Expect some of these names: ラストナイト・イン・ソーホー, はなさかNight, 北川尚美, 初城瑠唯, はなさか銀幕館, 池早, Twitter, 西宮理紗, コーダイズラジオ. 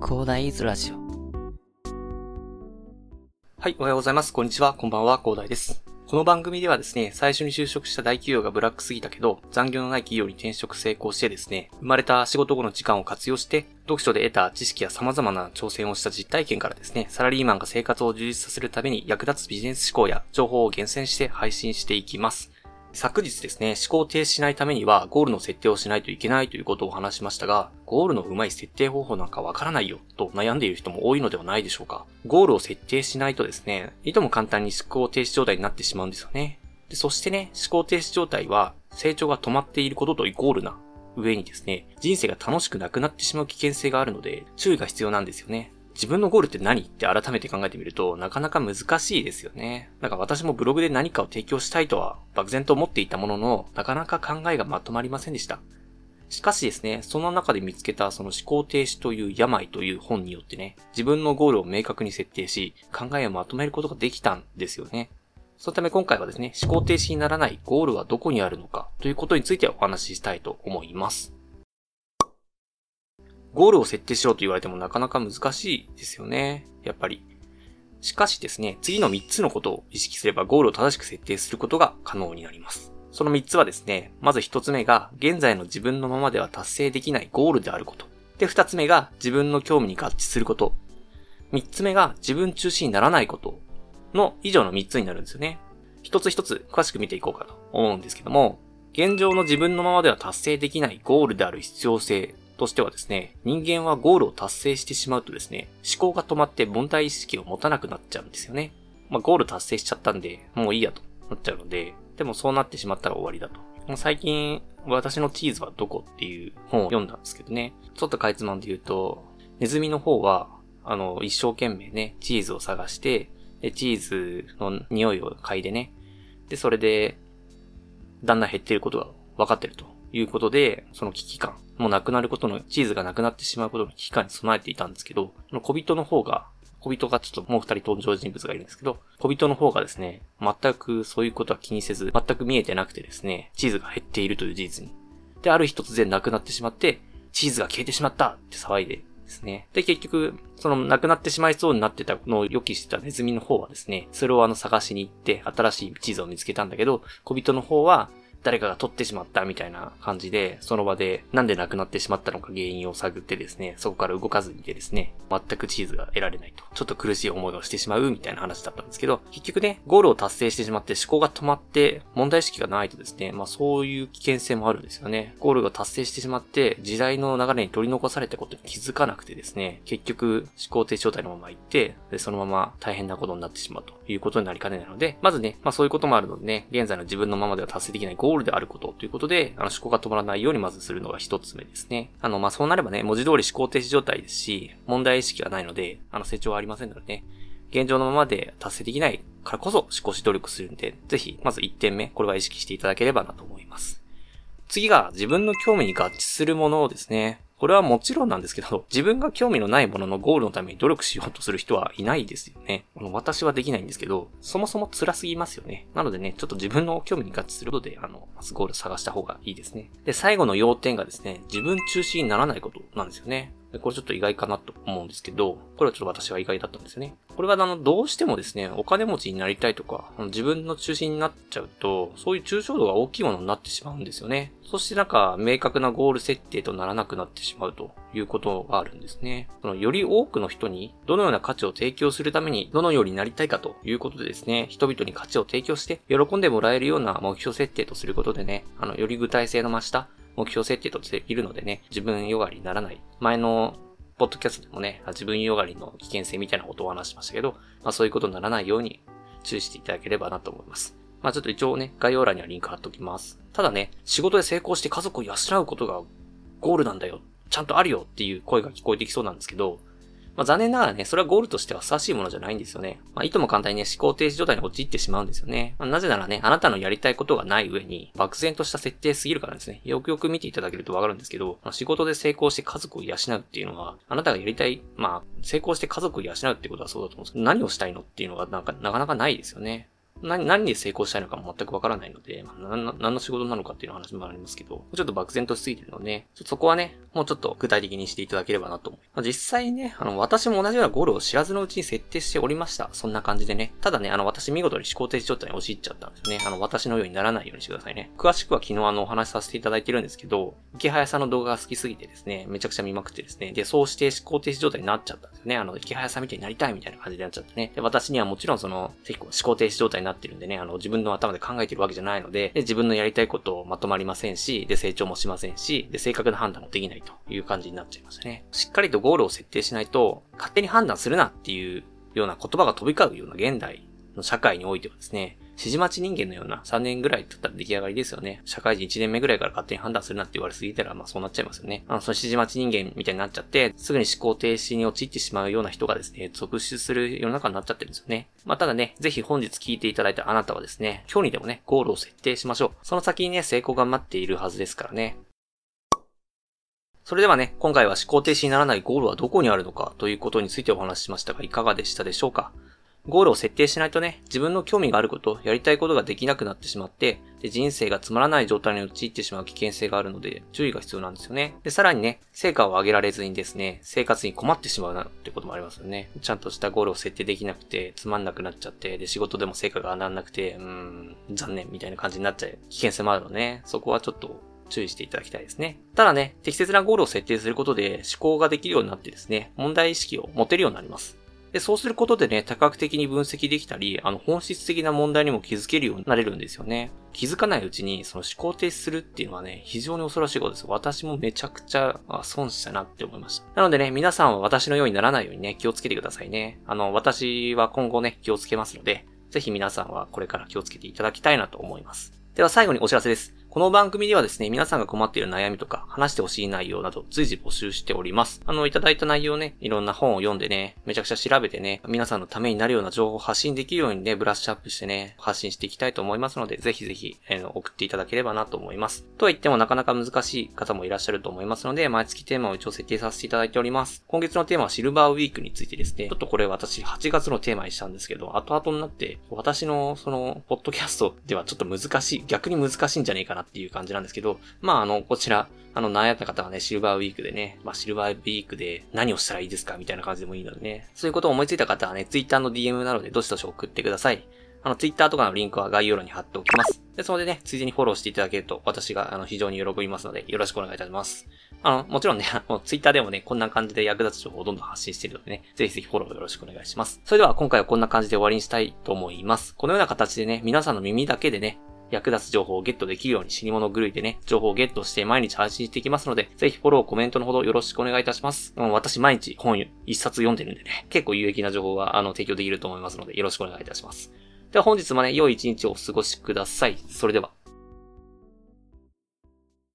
コーダイズラジオ。はい、おはようございます。こんにちは。こんばんは。コーダイです。この番組ではですね、最初に就職した大企業がブラックすぎたけど、残業のない企業に転職成功してですね、生まれた仕事後の時間を活用して、読書で得た知識や様々な挑戦をした実体験からですね、サラリーマンが生活を充実させるために役立つビジネス思考や情報を厳選して配信していきます。昨日ですね、思考を停止しないためにはゴールの設定をしないといけないということを話しましたが、ゴールのうまい設定方法なんかわからないよと悩んでいる人も多いのではないでしょうか。ゴールを設定しないとですね、いとも簡単に思考停止状態になってしまうんですよね。で、そしてね、思考停止状態は成長が止まっていることとイコールな上にですね、人生が楽しくなくなってしまう危険性があるので注意が必要なんですよね。自分のゴールって何って改めて考えてみるとなかなか難しいですよね。なんか私もブログで何かを提供したいとは漠然と思っていたものの、なかなか考えがまとまりませんでした。しかしですね、その中で見つけたその思考停止という病という本によってね、自分のゴールを明確に設定し、考えをまとめることができたんですよね。そのため今回はですね、思考停止にならないゴールはどこにあるのかということについてお話ししたいと思います。ゴールを設定しろと言われてもなかなか難しいですよね。やっぱり。しかしですね、次の3つのことを意識すればゴールを正しく設定することが可能になります。その3つはですね、まず1つ目が現在の自分のままでは達成できないゴールであること。で、2つ目が自分の興味に合致すること。3つ目が自分中心にならないことの以上の3つになるんですよね。一つ一つ詳しく見ていこうかと思うんですけども、現状の自分のままでは達成できないゴールである必要性としてはですね、人間はゴールを達成してしまうとですね、思考が止まって問題意識を持たなくなっちゃうんですよね。ゴール達成しちゃったんで、もういいやとなっちゃうので、でもそうなってしまったら終わりだと。もう最近、私のチーズはどこっていう本を読んだんですけどね、ちょっとかいつまんで言うと、ネズミの方は、一生懸命ね、チーズを探して、で、チーズの匂いを嗅いでね、で、それで、だんだん減っていることが分かってるということで、その危機感、もうなくなることの、チーズがなくなってしまうことの危機感に備えていたんですけど、その小人がちょっともう2人登場人物がいるんですけど、小人の方がですね、全くそういうことは気にせず、全く見えてなくてですね、チーズが減っているという事実に。で、ある日突然なくなってしまって、チーズが消えてしまったって騒いでですね。で、結局、そのなくなってしまいそうになってたのを予期してたネズミの方はですね、それを探しに行って、新しいチーズを見つけたんだけど、小人の方は、誰かが取ってしまったみたいな感じで、その場でなんでなくなってしまったのか原因を探ってですね、そこから動かずにでですね、全くチーズが得られないと、ちょっと苦しい思いをしてしまうみたいな話だったんですけど、結局ね、ゴールを達成してしまって思考が止まって問題意識がないとですね、そういう危険性もあるんですよね。ゴールが達成してしまって時代の流れに取り残されたことに気づかなくてですね、結局思考停止状態のまま行って、でそのまま大変なことになってしまうということになりかねないので、まずね、そういうこともあるのでね、現在の自分のままでは達成できないゴールであることということで、思考が止まらないようにまずするのが一つ目ですね。そうなればね、文字通り思考停止状態ですし、問題意識がないので、成長はありませんのでね、現状のままで達成できないからこそ少し努力するんで、ぜひ、まず1点目、これは意識していただければなと思います。次が、自分の興味に合致するものですね。これはもちろんなんですけど、自分が興味のないもののゴールのために努力しようとする人はいないですよね。私はできないんですけど、そもそも辛すぎますよね。なのでね、ちょっと自分の興味に合致することで、まずゴール探した方がいいですね。で、最後の要点がですね、自分中心にならないことなんですよね。これちょっと意外かなと思うんですけど、これはちょっと私は意外だったんですよね。これはどうしてもですね、お金持ちになりたいとか、自分の中心になっちゃうと、そういう抽象度が大きいものになってしまうんですよね。そして明確なゴール設定とならなくなってしまうということがあるんですね。より多くの人にどのような価値を提供するためにどのようになりたいかということでですね、人々に価値を提供して喜んでもらえるような目標設定とすることでね、より具体性の増した目標設定としているのでね、自分よがりにならない。前のポッドキャストでもね、自分よがりの危険性みたいなことをお話しましたけど、そういうことにならないように注意していただければなと思います。ちょっと一応ね、概要欄にはリンク貼っておきます。ただね、仕事で成功して家族を養うことがゴールなんだよ。ちゃんとあるよっていう声が聞こえてきそうなんですけど、残念ながらね、それはゴールとしてはふさわしいものじゃないんですよね。いとも簡単にね、思考停止状態に陥ってしまうんですよね。なぜならね、あなたのやりたいことがない上に、漠然とした設定すぎるからですね。よくよく見ていただけるとわかるんですけど、仕事で成功して家族を養うっていうのは、あなたがやりたい、成功して家族を養うってことはそうだと思うんですけど、何をしたいのっていうのがなかなかないですよね。何に成功したいのかも全くわからないので、何の仕事なのかっていう話もありますけど、ちょっと漠然としすぎてるので、そこはね、もうちょっと具体的にしていただければなと思います。実際ね、私も同じようなゴールを知らずのうちに設定しておりました。そんな感じでね。ただね、私見事に思考停止状態に陥っちゃったんですよね。私のようにならないようにしてくださいね。詳しくは昨日お話しさせていただいてるんですけど、池早さんの動画が好きすぎてですね、めちゃくちゃ見まくってですね、で、そうして思考停止状態になっちゃったんですよね。池早さんみたいになりたいみたいな感じになっちゃってね。で、私にはもちろん結構思考停止状態になってるんでね、自分の頭で考えてるわけじゃないので、自分のやりたいことをまとまりませんし、で、成長もしませんし、で、正確な判断もできないという感じになっちゃいましたね。しっかりとゴールを設定しないと、勝手に判断するなっていうような言葉が飛び交うような現代の社会においてはですね、指示待ち人間のような3年ぐらい経ったら出来上がりですよね。社会人1年目ぐらいから勝手に判断するなって言われすぎたら、そうなっちゃいますよね。その指示待ち人間みたいになっちゃって、すぐに思考停止に陥ってしまうような人がですね、続出する世の中になっちゃってるんですよね。ただね、ぜひ本日聞いていただいたあなたはですね、今日にでもね、ゴールを設定しましょう。その先にね、成功が待っているはずですからね。それではね、今回は思考停止にならないゴールはどこにあるのかということについてお話ししましたが、いかがでしたでしょうか？ゴールを設定しないとね、自分の興味があること、やりたいことができなくなってしまって、で、人生がつまらない状態に陥ってしまう危険性があるので、注意が必要なんですよね。で、さらにね、成果を上げられずにですね、生活に困ってしまうなってこともありますよね。ちゃんとしたゴールを設定できなくて、つまんなくなっちゃって、で、仕事でも成果が上がらなくて、残念みたいな感じになっちゃう危険性もあるのね。そこはちょっと、注意していただきたいですね。ただね、適切なゴールを設定することで、思考ができるようになってですね、問題意識を持てるようになります。で、そうすることでね、多角的に分析できたり、本質的な問題にも気づけるようになれるんですよね。気づかないうちに、その思考停止するっていうのはね、非常に恐ろしいことです。私もめちゃくちゃ損したなって思いました。なのでね、皆さんは私のようにならないようにね、気をつけてくださいね。私は今後ね、気をつけますので、ぜひ皆さんはこれから気をつけていただきたいなと思います。では最後にお知らせです。この番組ではですね、皆さんが困っている悩みとか、話してほしい内容など、随時募集しております。いただいた内容ね、いろんな本を読んでね、めちゃくちゃ調べてね、皆さんのためになるような情報を発信できるようにね、ブラッシュアップしてね、発信していきたいと思いますので、ぜひぜひ、送っていただければなと思います。とは言ってもなかなか難しい方もいらっしゃると思いますので、毎月テーマを一応設定させていただいております。今月のテーマはシルバーウィークについてですね、ちょっとこれ私8月のテーマにしたんですけど、後々になって、私のポッドキャストではちょっと難しい、逆に難しいんじゃねえかなっていう感じなんですけど、こちら、悩んだ方はね、シルバーウィークでね、シルバーウィークで何をしたらいいですかみたいな感じでもいいのでね、そういうことを思いついた方はね、Twitter の DM などでどしどし送ってください。Twitter とかのリンクは概要欄に貼っておきます。ですのでね、ついでにフォローしていただけると、私が非常に喜びますので、よろしくお願いいたします。もちろんね、Twitter でもね、こんな感じで役立つ情報をどんどん発信しているのでね、ぜひぜひフォローよろしくお願いします。それでは今回はこんな感じで終わりにしたいと思います。このような形でね、皆さんの耳だけでね、役立つ情報をゲットできるように死に物狂いでね、情報をゲットして毎日配信していきますので、ぜひフォロー、コメントのほどよろしくお願いいたします。私毎日本一冊読んでるんでね、結構有益な情報は提供できると思いますので、よろしくお願いいたします。では本日もね、良い一日をお過ごしください。それでは。